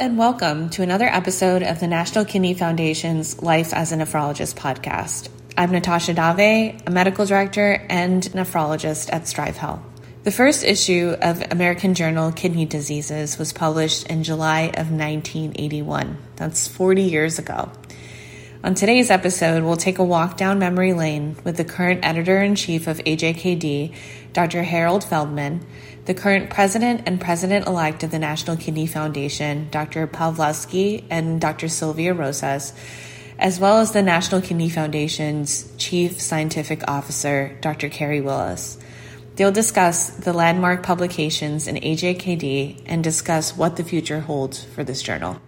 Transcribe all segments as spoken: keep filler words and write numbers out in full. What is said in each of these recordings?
and welcome to another episode of the National Kidney Foundation's Life as a Nephrologist podcast. I'm Natasha Dave, a medical director and nephrologist at Strive Health. The first issue of American Journal Kidney Diseases was published in July of nineteen eighty-one. That's forty years ago. On today's episode, we'll take a walk down memory lane with the current editor-in-chief of A J K D, Doctor Harold Feldman, the current president and president-elect of the National Kidney Foundation, Doctor Pawlowski and Doctor Sylvia Rosas, as well as the National Kidney Foundation's chief scientific officer, Doctor Kerry Willis. They'll discuss the landmark publications in A J K D and discuss what the future holds for this journal.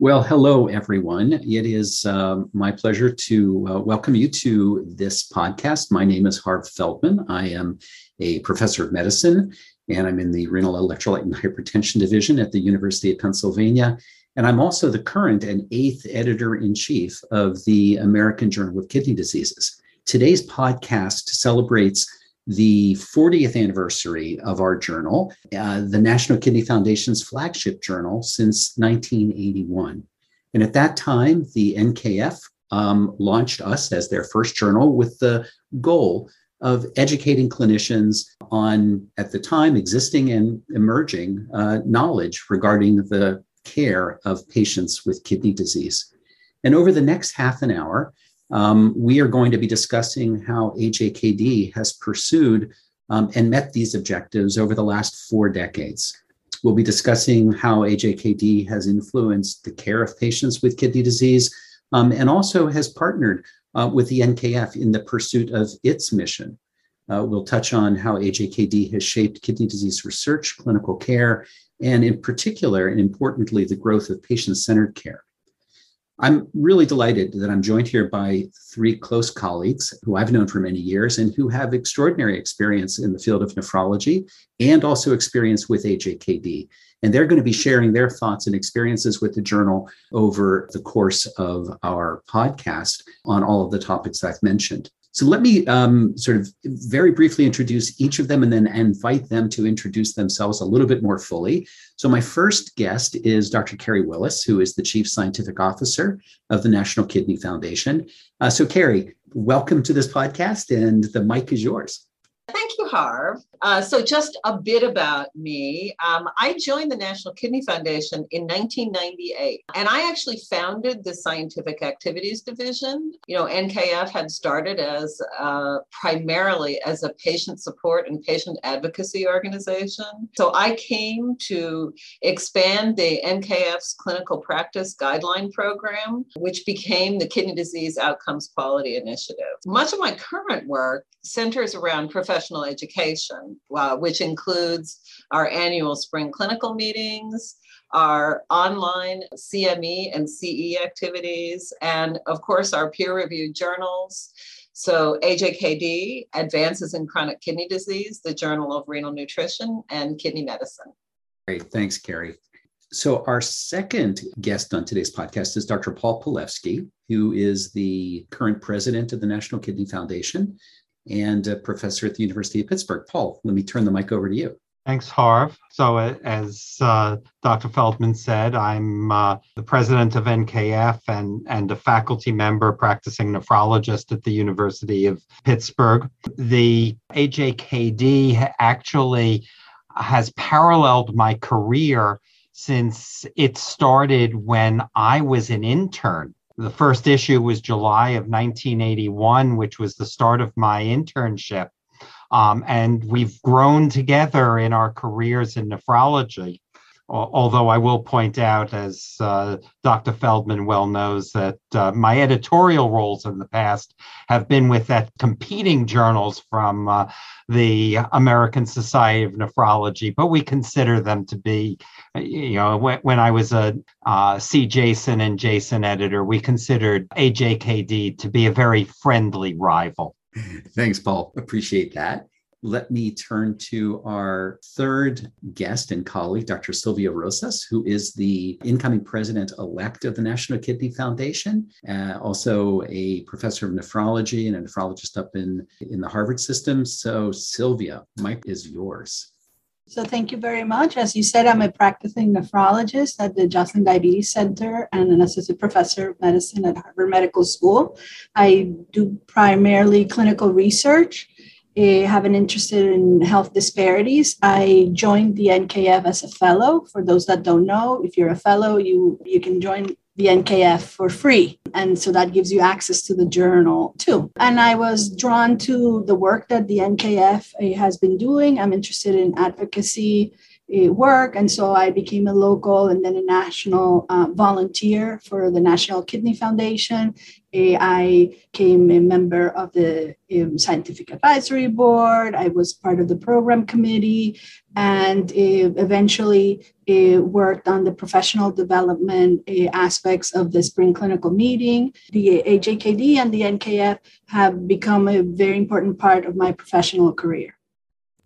Well, hello, everyone. It is uh, my pleasure to uh, welcome you to this podcast. My name is Harold Feldman. I am a professor of medicine, and I'm in the renal electrolyte and hypertension division at the University of Pennsylvania. And I'm also the current and eighth editor-in-chief of the American Journal of Kidney Diseases. Today's podcast celebrates the fortieth anniversary of our journal, uh, the National Kidney Foundation's flagship journal since nineteen eighty-one. And at that time, the N K F um, launched us as their first journal with the goal of educating clinicians on, at the time, existing and emerging uh, knowledge regarding the care of patients with kidney disease. And over the next half an hour, Um, we are going to be discussing how A J K D has pursued um, and met these objectives over the last four decades. We'll be discussing how A J K D has influenced the care of patients with kidney disease um, and also has partnered uh, with the N K F in the pursuit of its mission. Uh, we'll touch on how A J K D has shaped kidney disease research, clinical care, and in particular, and importantly, the growth of patient-centered care. I'm really delighted that I'm joined here by three close colleagues who I've known for many years and who have extraordinary experience in the field of nephrology and also experience with A J K D. And they're going to be sharing their thoughts and experiences with the journal over the course of our podcast on all of the topics I've mentioned. So let me um, sort of very briefly introduce each of them and then invite them to introduce themselves a little bit more fully. So my first guest is Doctor Kerry Willis, who is the Chief Scientific Officer of the National Kidney Foundation. Uh, so Kerry, welcome to this podcast, and the mic is yours. Thank you, Harv. Uh, so just a bit about me. Um, I joined the National Kidney Foundation in nineteen ninety-eight, and I actually founded the Scientific Activities Division. You know, N K F had started as uh, primarily as a patient support and patient advocacy organization. So I came to expand the N K F's clinical practice guideline program, which became the Kidney Disease Outcomes Quality Initiative. Much of my current work centers around professional education, uh, which includes our annual spring clinical meetings, our online C M E and C E activities, and of course, our peer-reviewed journals. So A J K D, Advances in Chronic Kidney Disease, the Journal of Renal Nutrition and Kidney Medicine. Great. Thanks, Kerry. So our second guest on today's podcast is Doctor Paul Palevsky, who is the current president of the National Kidney Foundation and a professor at the University of Pittsburgh. Paul, let me turn the mic over to you. Thanks, Harv. So uh, as uh, Doctor Feldman said, I'm uh, the president of N K F and, and a faculty member practicing nephrologist at the University of Pittsburgh. The A J K D actually has paralleled my career since it started when I was an intern. The first issue was July of nineteen eighty-one, which was the start of my internship. Um, and we've grown together in our careers in nephrology. Although I will point out, as uh, Doctor Feldman well knows, that uh, my editorial roles in the past have been with that competing journals from uh, the American Society of Nephrology, but we consider them to be, you know, when, when I was a uh, C J A S N and J A S N editor, we considered A J K D to be a very friendly rival. Thanks, Paul. Appreciate that. let me turn to our third guest and colleague, Doctor Sylvia Rosas, who is the incoming president-elect of the National Kidney Foundation, uh, also a professor of nephrology and a nephrologist up in, in the Harvard system. So Sylvia, Mike is yours. So thank you very much. As you said, I'm a practicing nephrologist at the Joslin Diabetes Center and an associate professor of medicine at Harvard Medical School. I do primarily clinical research. I have an interest in health disparities. I joined the N K F as a fellow. For those that don't know, if you're a fellow, you, you can join the N K F for free. And so that gives you access to the journal too. And I was drawn to the work that the N K F has been doing. I'm interested in advocacy work. And so I became a local and then a national uh, volunteer for the National Kidney Foundation. I became a member of the um, Scientific Advisory Board. I was part of the program committee and uh, eventually uh, worked on the professional development uh, aspects of the spring clinical meeting. The A J K D and the N K F have become a very important part of my professional career.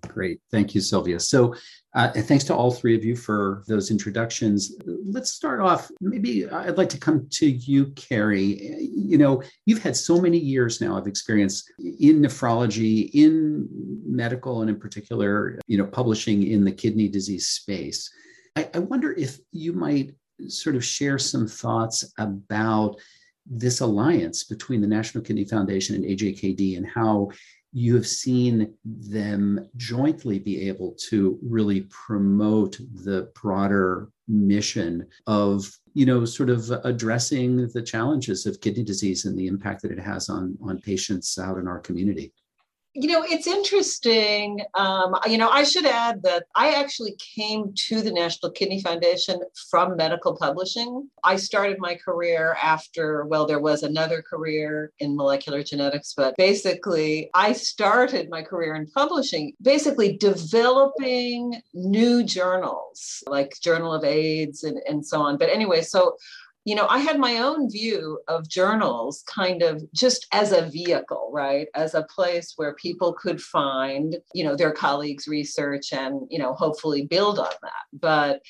Great. Thank you, Sylvia. So uh, and thanks to all three of you for those introductions. Let's start off. Maybe I'd like to come to you, Kerry. You know, you've had so many years now of experience in nephrology, in medical, and in particular, you know, publishing in the kidney disease space. I, I wonder if you might sort of share some thoughts about this alliance between the National Kidney Foundation and A J K D and how you have seen them jointly be able to really promote the broader mission of, you know, sort of addressing the challenges of kidney disease and the impact that it has on, on patients out in our community. You know, it's interesting. Um, you know, I should add that I actually came to the National Kidney Foundation from medical publishing. I started my career after, well, there was another career in molecular genetics, but basically I started my career in publishing, basically developing new journals, like Journal of AIDS and, and so on. But anyway, so you know, I had my own view of journals kind of just as a vehicle, right? As a place where people could find, you know, their colleagues' research and, you know, hopefully build on that. But,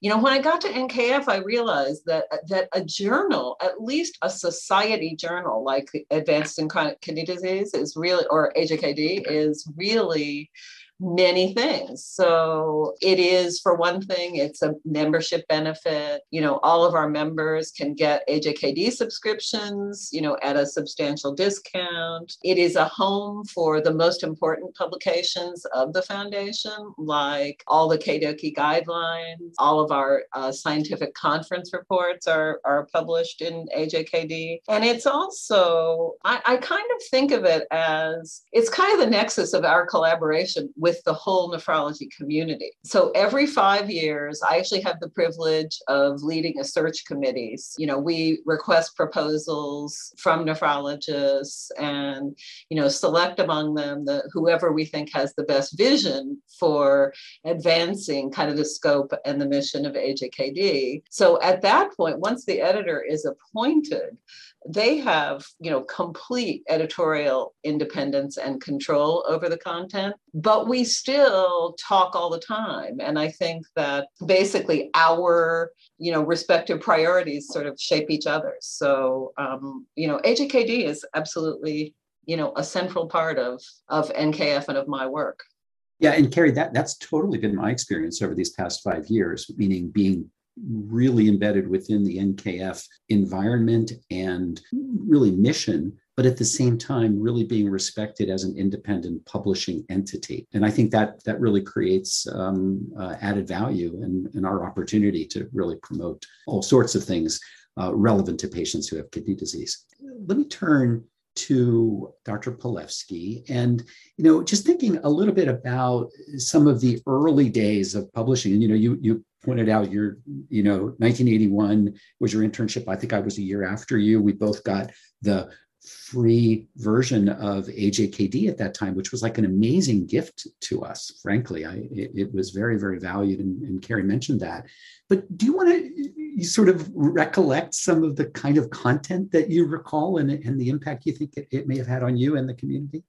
you know, when I got to N K F, I realized that, that a journal, at least a society journal like Advanced in Chronic Kidney Disease is really, or A J K D is really many things. So it is, for one thing, it's a membership benefit. You know, all of our members can get A J K D subscriptions, you know, at a substantial discount. It is a home for the most important publications of the foundation, like all the K D O Q I guidelines. All of our uh, scientific conference reports are, are published in A J K D. And it's also, I, I kind of think of it as, it's kind of the nexus of our collaboration with the whole nephrology community. So every five years, I actually have the privilege of leading a search committee. You know, we request proposals from nephrologists and, you know, select among them the whoever we think has the best vision for advancing kind of the scope and the mission of A J K D. So at that point, once the editor is appointed, they have, you know, complete editorial independence and control over the content, but we still talk all the time. And I think that basically our, you know, respective priorities sort of shape each other. So, um, you know, A J K D is absolutely, you know, a central part of, of N K F and of my work. Yeah. And Kerry, that, that's totally been my experience over these past five years, meaning being really embedded within the N K F environment and really mission, but at the same time, really being respected as an independent publishing entity. And I think that that really creates um, uh, added value and, and our opportunity to really promote all sorts of things uh, relevant to patients who have kidney disease. Let me turn to Doctor Palevsky. And, you know, just thinking a little bit about some of the early days of publishing, and, you know, you, you pointed out your, you know, nineteen eighty-one was your internship. I think I was a year after you. We both got the free version of A J K D at that time, which was like an amazing gift to us, frankly. I, it, it was very, very valued, and, and Kerry mentioned that. But do you want to sort of recollect some of the kind of content that you recall and, and the impact you think it, it may have had on you and the community?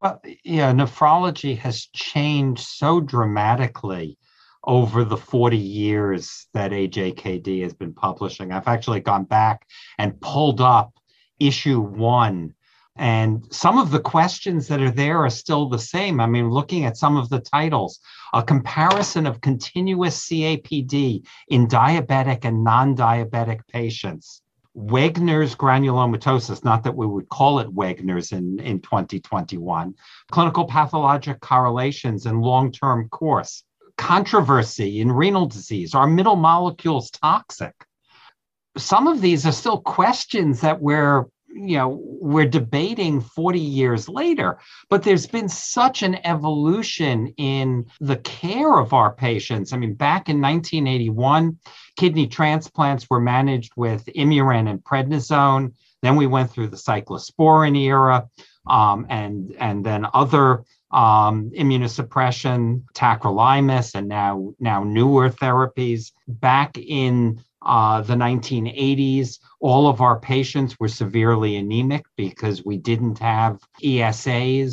Well, yeah, nephrology has changed so dramatically over the forty years that A J K D has been publishing. I've actually gone back and pulled up issue one, and some of the questions that are there are still the same. I mean, looking at some of the titles, a comparison of continuous C A P D in diabetic and non-diabetic patients, Wegener's granulomatosis, not that we would call it Wegener's in, in twenty twenty-one, clinical pathologic correlations and long-term course, controversy in renal disease, are middle molecules toxic? Some of these are still questions that we're you know, we're debating forty years later, but there's been such an evolution in the care of our patients. I mean, back in nineteen eighty-one, kidney transplants were managed with Imuran and prednisone. Then we went through the cyclosporine era, um, and, and then other um, immunosuppression, tacrolimus, and now, now newer therapies. Back in Uh, the nineteen eighties, all of our patients were severely anemic because we didn't have E S As.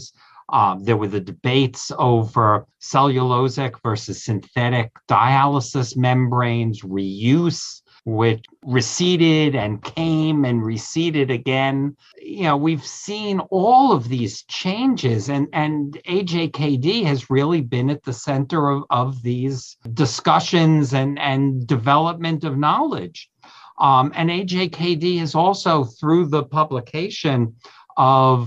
Um, there were the debates over cellulosic versus synthetic dialysis membranes, reuse, which receded and came and receded again. You know, we've seen all of these changes, and, and A J K D has really been at the center of, of these discussions and, and development of knowledge. Um, and A J K D is also, through the publication of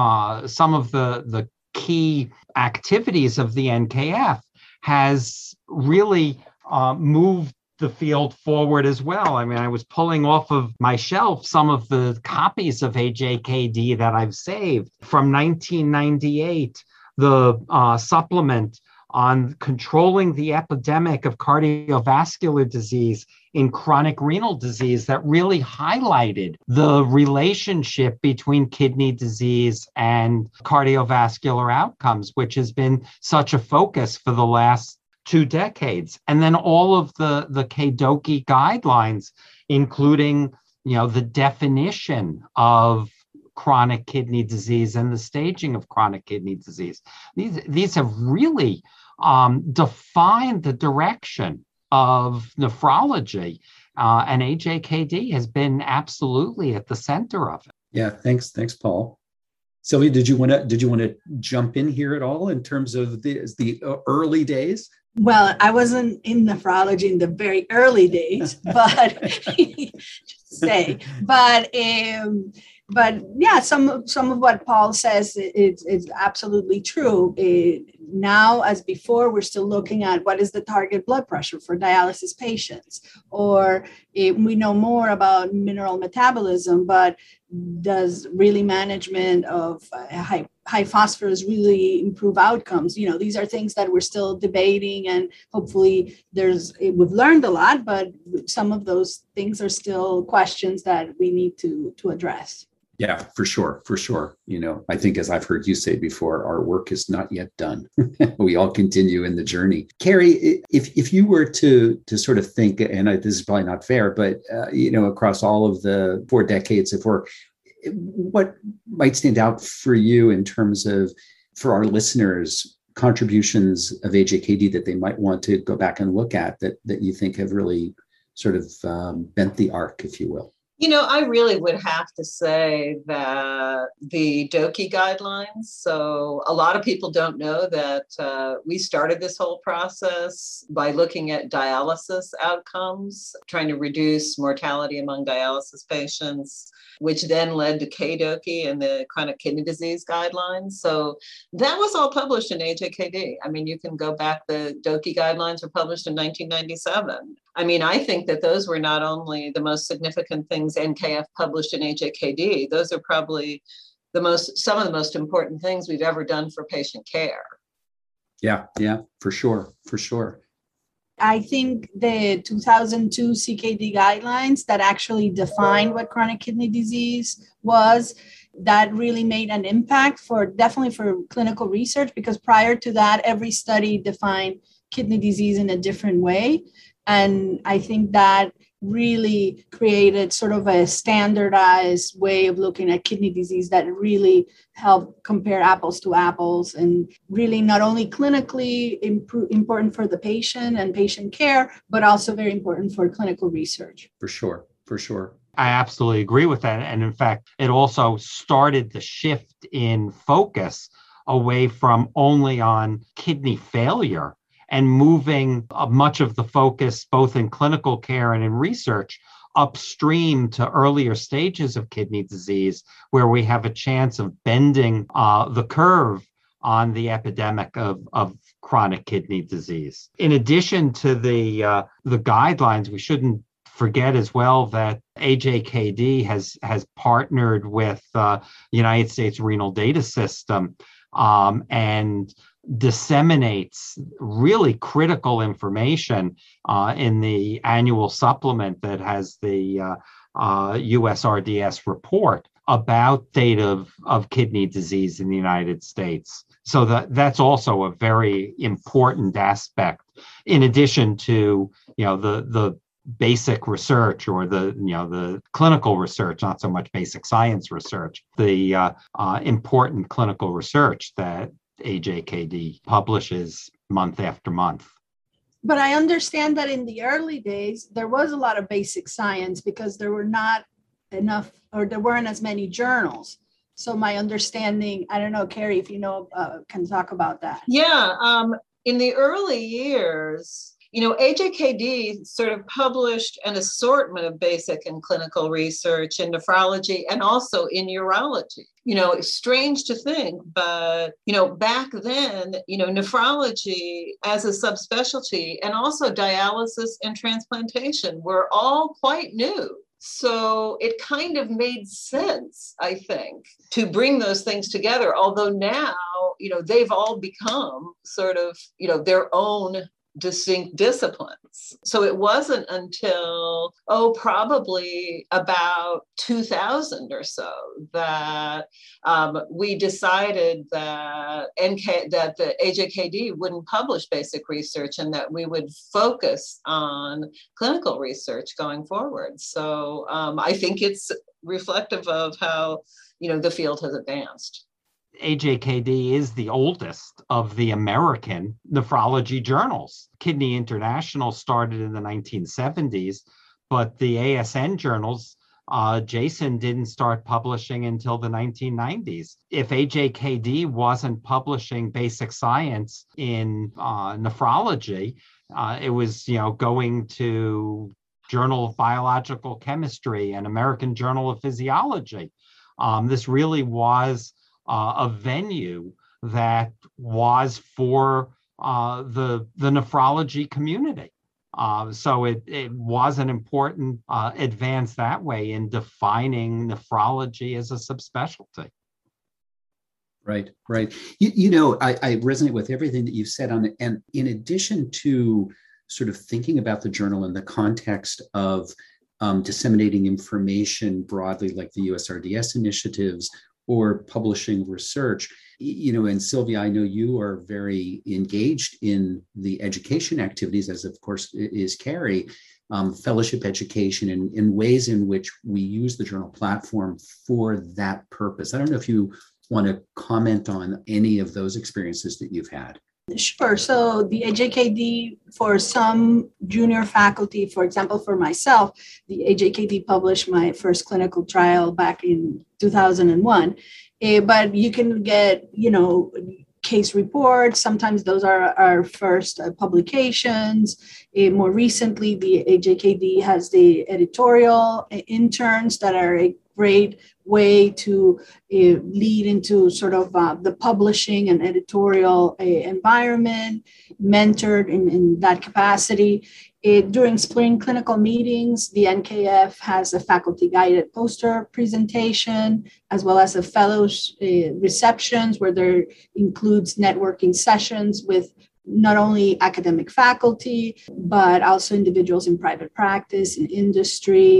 uh, some of the, the key activities of the N K F, has really uh, moved the field forward as well. I mean, I was pulling off of my shelf some of the copies of A J K D that I've saved from nineteen ninety-eight, the uh, supplement on controlling the epidemic of cardiovascular disease in chronic renal disease, that really highlighted the relationship between kidney disease and cardiovascular outcomes, which has been such a focus for the last two decades. And then all of the, the K D O Q I guidelines, including, you know, the definition of chronic kidney disease and the staging of chronic kidney disease. These, these have really um, defined the direction of nephrology, uh, and A J K D has been absolutely at the center of it. Yeah, thanks. Thanks, Paul. Sylvia, did you want to did you want to jump in here at all in terms of the, the early days? Well, I wasn't in nephrology in the very early days, but just say, but um, but yeah, some some of what Paul says is is absolutely true. It, now, as before, we're still looking at what is the target blood pressure for dialysis patients, or it, we know more about mineral metabolism, but does really management of uh, high high phosphorus really improve outcomes? You know, these are things that we're still debating, and hopefully there's, we've learned a lot, but some of those things are still questions that we need to, to address. Yeah, for sure. For sure. You know, I think, as I've heard you say before, our work is not yet done. We all continue in the journey. Kerry, if if you were to to sort of think, and I, this is probably not fair, but, uh, you know, across all of the four decades of work, what might stand out for you in terms of, for our listeners, contributions of A J K D that they might want to go back and look at that, that you think have really sort of um, bent the arc, if you will? You know, I really would have to say that the D O Q I guidelines, so a lot of people don't know that uh, we started this whole process by looking at dialysis outcomes, trying to reduce mortality among dialysis patients, which then led to K D O Q I and the chronic kidney disease guidelines. So that was all published in A J K D. I mean, you can go back, the D O Q I guidelines were published in nineteen ninety-seven. I mean, I think that those were not only the most significant things N K F published in A J K D, those are probably the most, some of the most important things we've ever done for patient care. Yeah, yeah, for sure, for sure. I think the two thousand two C K D guidelines that actually defined what chronic kidney disease was, that really made an impact for, definitely for clinical research, because prior to that, every study defined kidney disease in a different way. And I think that really created sort of a standardized way of looking at kidney disease that really helped compare apples to apples, and really not only clinically imp- important for the patient and patient care, but also very important for clinical research. For sure, for sure. I absolutely agree with that. And in fact, it also started the shift in focus away from only on kidney failure and moving much of the focus, both in clinical care and in research, upstream to earlier stages of kidney disease, where we have a chance of bending uh, the curve on the epidemic of, of chronic kidney disease. In addition to the uh, the guidelines, we shouldn't forget as well that A J K D has, has partnered with uh, the United States Renal Data System um, and disseminates really critical information uh, in the annual supplement that has the uh, uh, U S R D S report about data of, of kidney disease in the United States. So that, that's also a very important aspect, in addition to, you know, the the basic research or the, you know, the clinical research, not so much basic science research, the uh, uh, important clinical research that A J K D publishes month after month. But I understand that in the early days, there was a lot of basic science because there were not enough, or there weren't as many journals. So my understanding, I don't know, Kerry, if you know, uh, can talk about that. Yeah, um, in the early years, you know, A J K D sort of published an assortment of basic and clinical research in nephrology and also in urology. You know, it's strange to think, but, you know, back then, you know, nephrology as a subspecialty and also dialysis and transplantation were all quite new. So it kind of made sense, I think, to bring those things together, although now, you know, they've all become sort of, you know, their own distinct disciplines. So it wasn't until, oh, probably about two thousand or so that um, we decided that N K that the A J K D wouldn't publish basic research and that we would focus on clinical research going forward. So um, I think it's reflective of how, you know, the field has advanced. A J K D is the oldest of the American nephrology journals. Kidney International started in the nineteen seventies, but the A S N journals, uh, J A S N didn't start publishing until the nineteen nineties. If A J K D wasn't publishing basic science in uh, nephrology, uh, it was, you know, going to Journal of Biological Chemistry and American Journal of Physiology. Um, this really was Uh, a venue that was for uh, the the nephrology community. Uh, so it, it was an important uh, advance that way in defining nephrology as a subspecialty. Right, right. You, you know, I, I resonate with everything that you've said on it. And in addition to sort of thinking about the journal in the context of um, disseminating information broadly, like the U S R D S initiatives, or publishing research, you know, and Sylvia, I know you are very engaged in the education activities, as of course is Kerry, um, fellowship education, and in ways in which we use the journal platform for that purpose. I don't know if you want to comment on any of those experiences that you've had. Sure. So the A J K D for some junior faculty, for example, for myself, the A J K D published my first clinical trial back in two thousand one. Uh, but you can get, you know, case reports. Sometimes those are our first uh, publications. Uh, more recently, the A J K D has the editorial interns that are a great way to uh, lead into sort of uh, the publishing and editorial uh, environment, mentored in, in that capacity. Uh, during spring clinical meetings, the N K F has a faculty-guided poster presentation, as well as a fellows uh, receptions, where there includes networking sessions with not only academic faculty, but also individuals in private practice, in industry,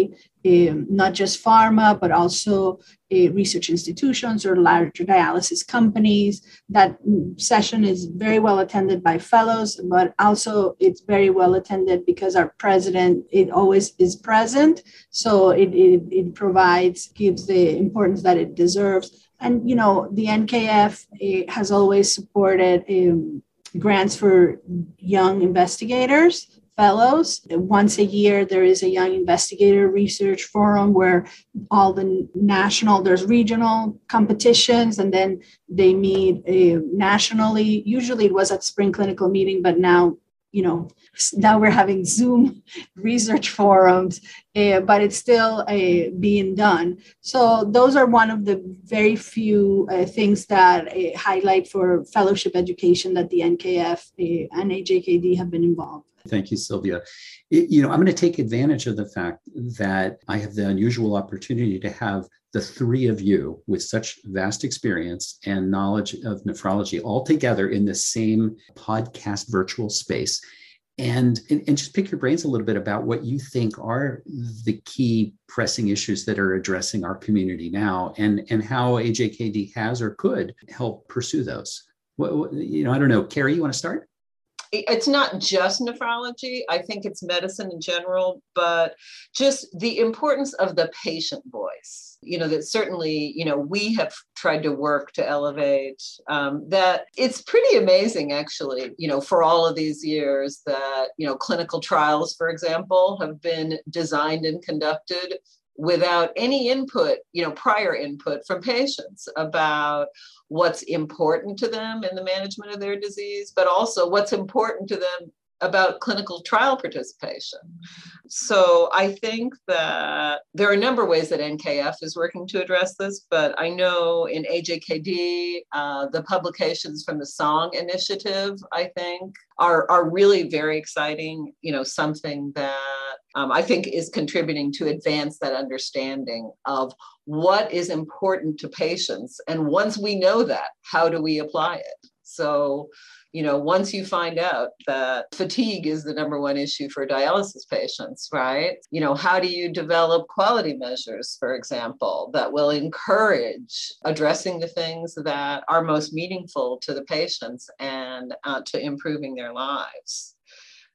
uh, not just pharma, but also uh, research institutions or larger dialysis companies. That session is very well attended by fellows, but also it's very well attended because our president, it always is present. So it, it, it provides, gives the importance that it deserves. And, you know, the N K F has always supported um, grants for young investigators, fellows. Once a year, there is a Young Investigator Research Forum where all the national, there's regional competitions, and then they meet uh, nationally. Usually it was at Spring Clinical Meeting, but now, you know, now we're having Zoom research forums, uh, but it's still uh, being done. So those are one of the very few uh, things that uh, highlight for fellowship education that the N K F uh, and A J K D have been involved. Thank you, Sylvia. It, you know, I'm going to take advantage of the fact that I have the unusual opportunity to have the three of you with such vast experience and knowledge of nephrology all together in the same podcast virtual space. And, and, and just pick your brains a little bit about what you think are the key pressing issues that are addressing our community now, and, and how A J K D has or could help pursue those. What, what, you know, I don't know. Kerry, you want to start? It's not just nephrology. I think it's medicine in general, but just the importance of the patient voice, you know, that certainly, you know, we have tried to work to elevate, um, that it's pretty amazing, actually, you know, for all of these years that, you know, clinical trials, for example, have been designed and conducted without any input, you know, prior input from patients about what's important to them in the management of their disease, but also what's important to them about clinical trial participation. So I think that there are a number of ways that N K F is working to address this, but I know in A J K D, uh, the publications from the SONG initiative, I think, are, are really very exciting, you know, something that um, I think is contributing to advance that understanding of what is important to patients. And once we know that, how do we apply it? So, you know, once you find out that fatigue is the number one issue for dialysis patients, right? You know, how do you develop quality measures, for example, that will encourage addressing the things that are most meaningful to the patients and uh, to improving their lives?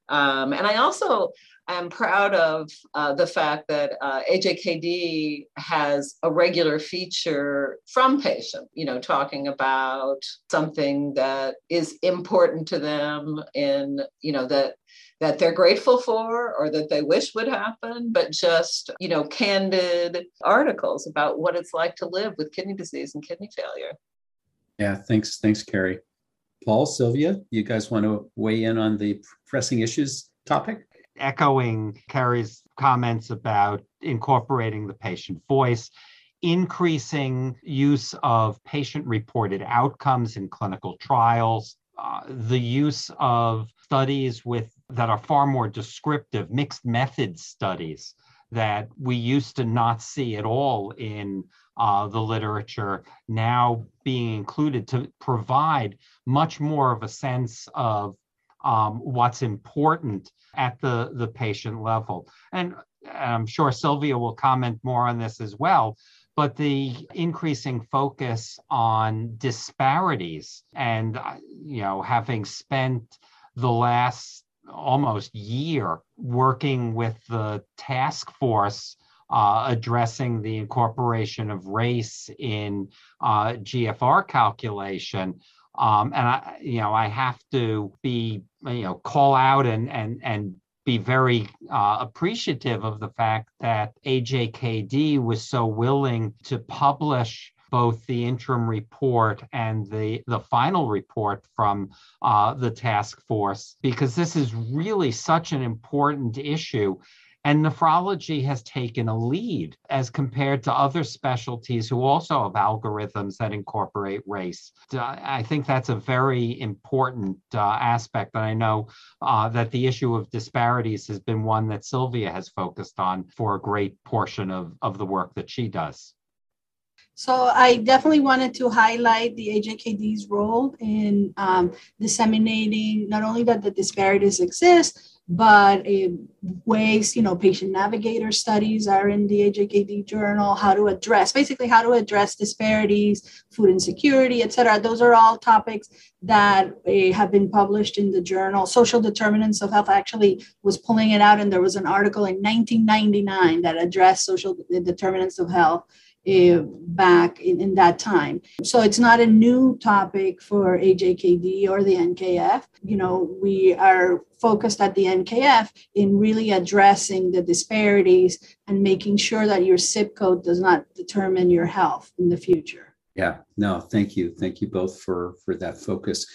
Um, and I also am proud of uh, the fact that uh, A J K D has a regular feature from patient, you know, talking about something that is important to them and, you know, that that they're grateful for or that they wish would happen, but just, you know, candid articles about what it's like to live with kidney disease and kidney failure. Yeah, thanks. Thanks, Kerry. Paul, Sylvia, you guys want to weigh in on the pressing issues topic? Echoing Kerry's comments about incorporating the patient voice, increasing use of patient-reported outcomes in clinical trials, uh, the use of studies with that are far more descriptive, mixed method studies that we used to not see at all in uh, the literature now being included to provide much more of a sense of um, what's important at the, the patient level. And I'm sure Sylvia will comment more on this as well, but the increasing focus on disparities and, you know, having spent the last almost year working with the task force uh, addressing the incorporation of race in uh, G F R calculation. Um, and I, you know, I have to be, you know, call out and and and be very uh, appreciative of the fact that A J K D was so willing to publish both the interim report and the, the final report from uh, the task force, because this is really such an important issue. And nephrology has taken a lead as compared to other specialties who also have algorithms that incorporate race. I think that's a very important uh, aspect. And I know uh, that the issue of disparities has been one that Sylvia has focused on for a great portion of, of the work that she does. So I definitely wanted to highlight the A J K D's role in um, disseminating not only that the disparities exist, but uh, ways, you know, patient navigator studies are in the A J K D journal, how to address, basically how to address disparities, food insecurity, et cetera. Those are all topics that uh, have been published in the journal. Social determinants of health actually was pulling it out, and there was an article in nineteen ninety-nine that addressed social determinants of health Uh, back in, in that time. So it's not a new topic for A J K D or the N K F. You know, we are focused at the N K F in really addressing the disparities and making sure that your zip code does not determine your health in the future. Yeah, no, thank you. Thank you both for, for that focus.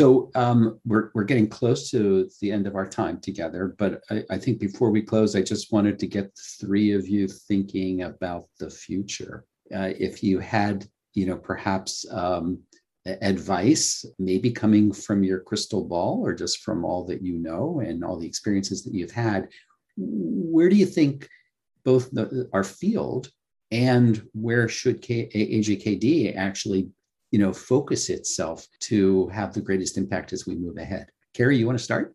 So um, we're, we're getting close to the end of our time together, but I, I think before we close, I just wanted to get the three of you thinking about the future. Uh, if you had, you know, perhaps um, advice, maybe coming from your crystal ball or just from all that you know and all the experiences that you've had, where do you think both the, our field and where should K- A J K D actually, you know, focus itself to have the greatest impact as we move ahead? Kerry, you want to start?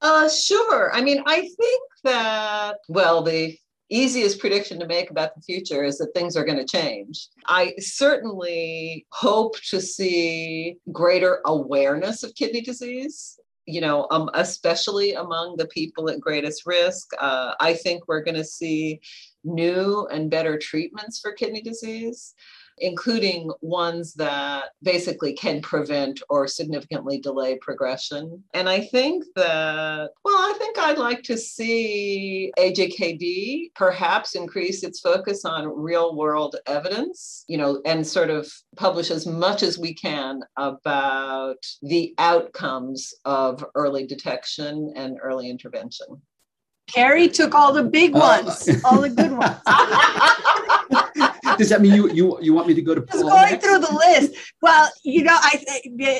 Uh, sure. I mean, I think that, well, the easiest prediction to make about the future is that things are going to change. I certainly hope to see greater awareness of kidney disease, you know, um, especially among the people at greatest risk. Uh, I think we're going to see new and better treatments for kidney disease, including ones that basically can prevent or significantly delay progression. And I think that, well, I think I'd like to see A J K D perhaps increase its focus on real world evidence, you know, and sort of publish as much as we can about the outcomes of early detection and early intervention. Kerry took all the big ones, uh, all the good ones. Does that mean you you you want me to go to Paul? Just going next? Through the list. Well, you know, I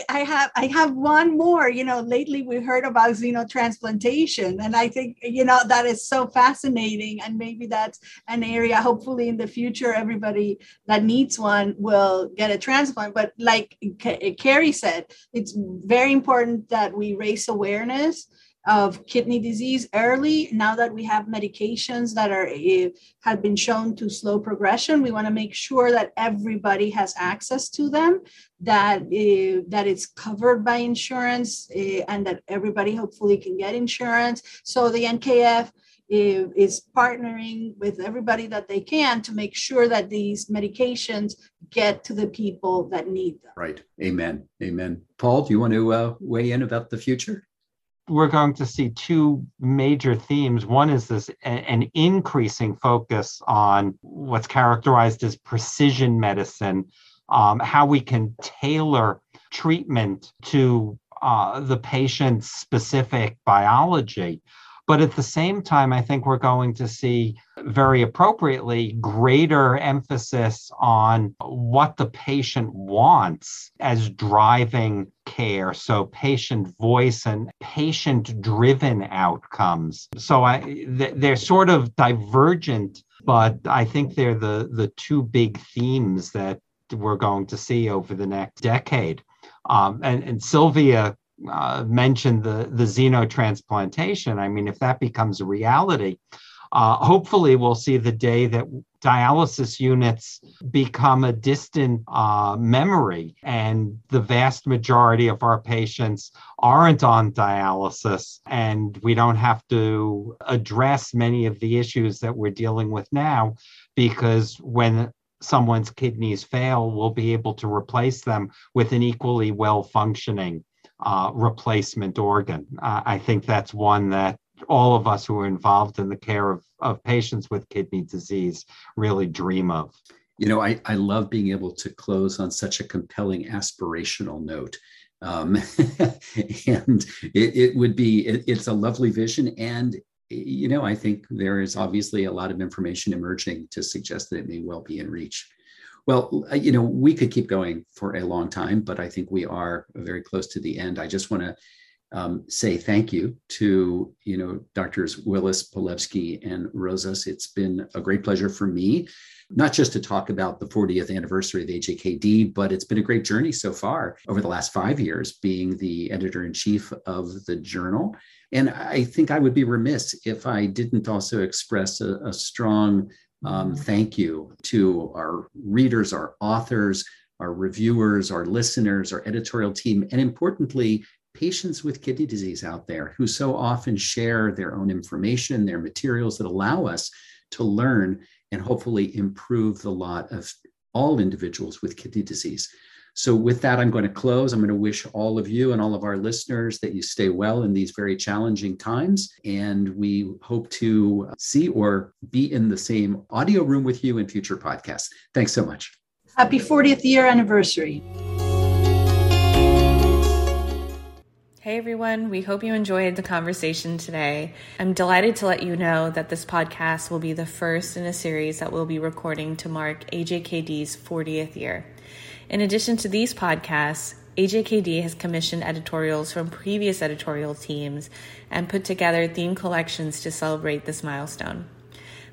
I have I have one more. You know, lately we heard about xenotransplantation, and I think, you know, that is so fascinating. And maybe that's an area. Hopefully, in the future, everybody that needs one will get a transplant. But like Kerry said, it's very important that we raise awareness of kidney disease early. Now that we have medications that are have been shown to slow progression, we want to make sure that everybody has access to them, that uh, that it's covered by insurance, uh, and that everybody hopefully can get insurance. So the N K F is partnering with everybody that they can to make sure that these medications get to the people that need them. Right. Amen. Amen. Paul, do you want to uh, weigh in about the future? We're going to see two major themes. One is this an increasing focus on what's characterized as precision medicine, um, how we can tailor treatment to uh, the patient's specific biology. But at the same time, I think we're going to see, very appropriately, greater emphasis on what the patient wants as driving care. So patient voice and patient-driven outcomes. So I, th- they're sort of divergent, but I think they're the, the two big themes that we're going to see over the next decade. Um, and, and Sylvia Uh, mentioned the, the xenotransplantation. I mean, if that becomes a reality, uh, hopefully we'll see the day that dialysis units become a distant uh, memory and the vast majority of our patients aren't on dialysis and we don't have to address many of the issues that we're dealing with now, because when someone's kidneys fail, we'll be able to replace them with an equally well-functioning Uh, replacement organ. Uh, I think that's one that all of us who are involved in the care of, of patients with kidney disease really dream of. You know, I, I love being able to close on such a compelling aspirational note. Um, and it, it would be, it, it's a lovely vision. And, you know, I think there is obviously a lot of information emerging to suggest that it may well be in reach. Well, you know, we could keep going for a long time, but I think we are very close to the end. I just want to um, say thank you to, you know, Doctors Willis, Palevsky, and Rosas. It's been a great pleasure for me, not just to talk about the fortieth anniversary of A J K D, but it's been a great journey so far over the last five years being the editor-in-chief of the journal. And I think I would be remiss if I didn't also express a, a strong um, thank you to our readers, our authors, our reviewers, our listeners, our editorial team, and importantly, patients with kidney disease out there who so often share their own information, their materials that allow us to learn and hopefully improve the lot of all individuals with kidney disease. So with that, I'm going to close. I'm going to wish all of you and all of our listeners that you stay well in these very challenging times. And we hope to see or be in the same audio room with you in future podcasts. Thanks so much. Happy fortieth year anniversary. Hey everyone, we hope you enjoyed the conversation today. I'm delighted to let you know that this podcast will be the first in a series that we'll be recording to mark A J K D's fortieth year. In addition to these podcasts, A J K D has commissioned editorials from previous editorial teams and put together theme collections to celebrate this milestone.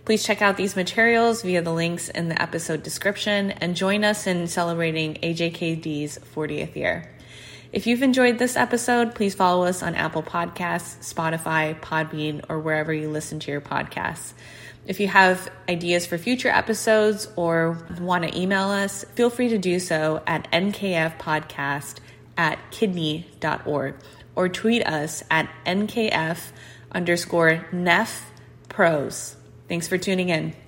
Please check out these materials via the links in the episode description and join us in celebrating A J K D's fortieth year. If you've enjoyed this episode, please follow us on Apple Podcasts, Spotify, Podbean, or wherever you listen to your podcasts. If you have ideas for future episodes or want to email us, feel free to do so at N K F podcast at kidney dot org or tweet us at N K F underscore N E F pros. Thanks for tuning in.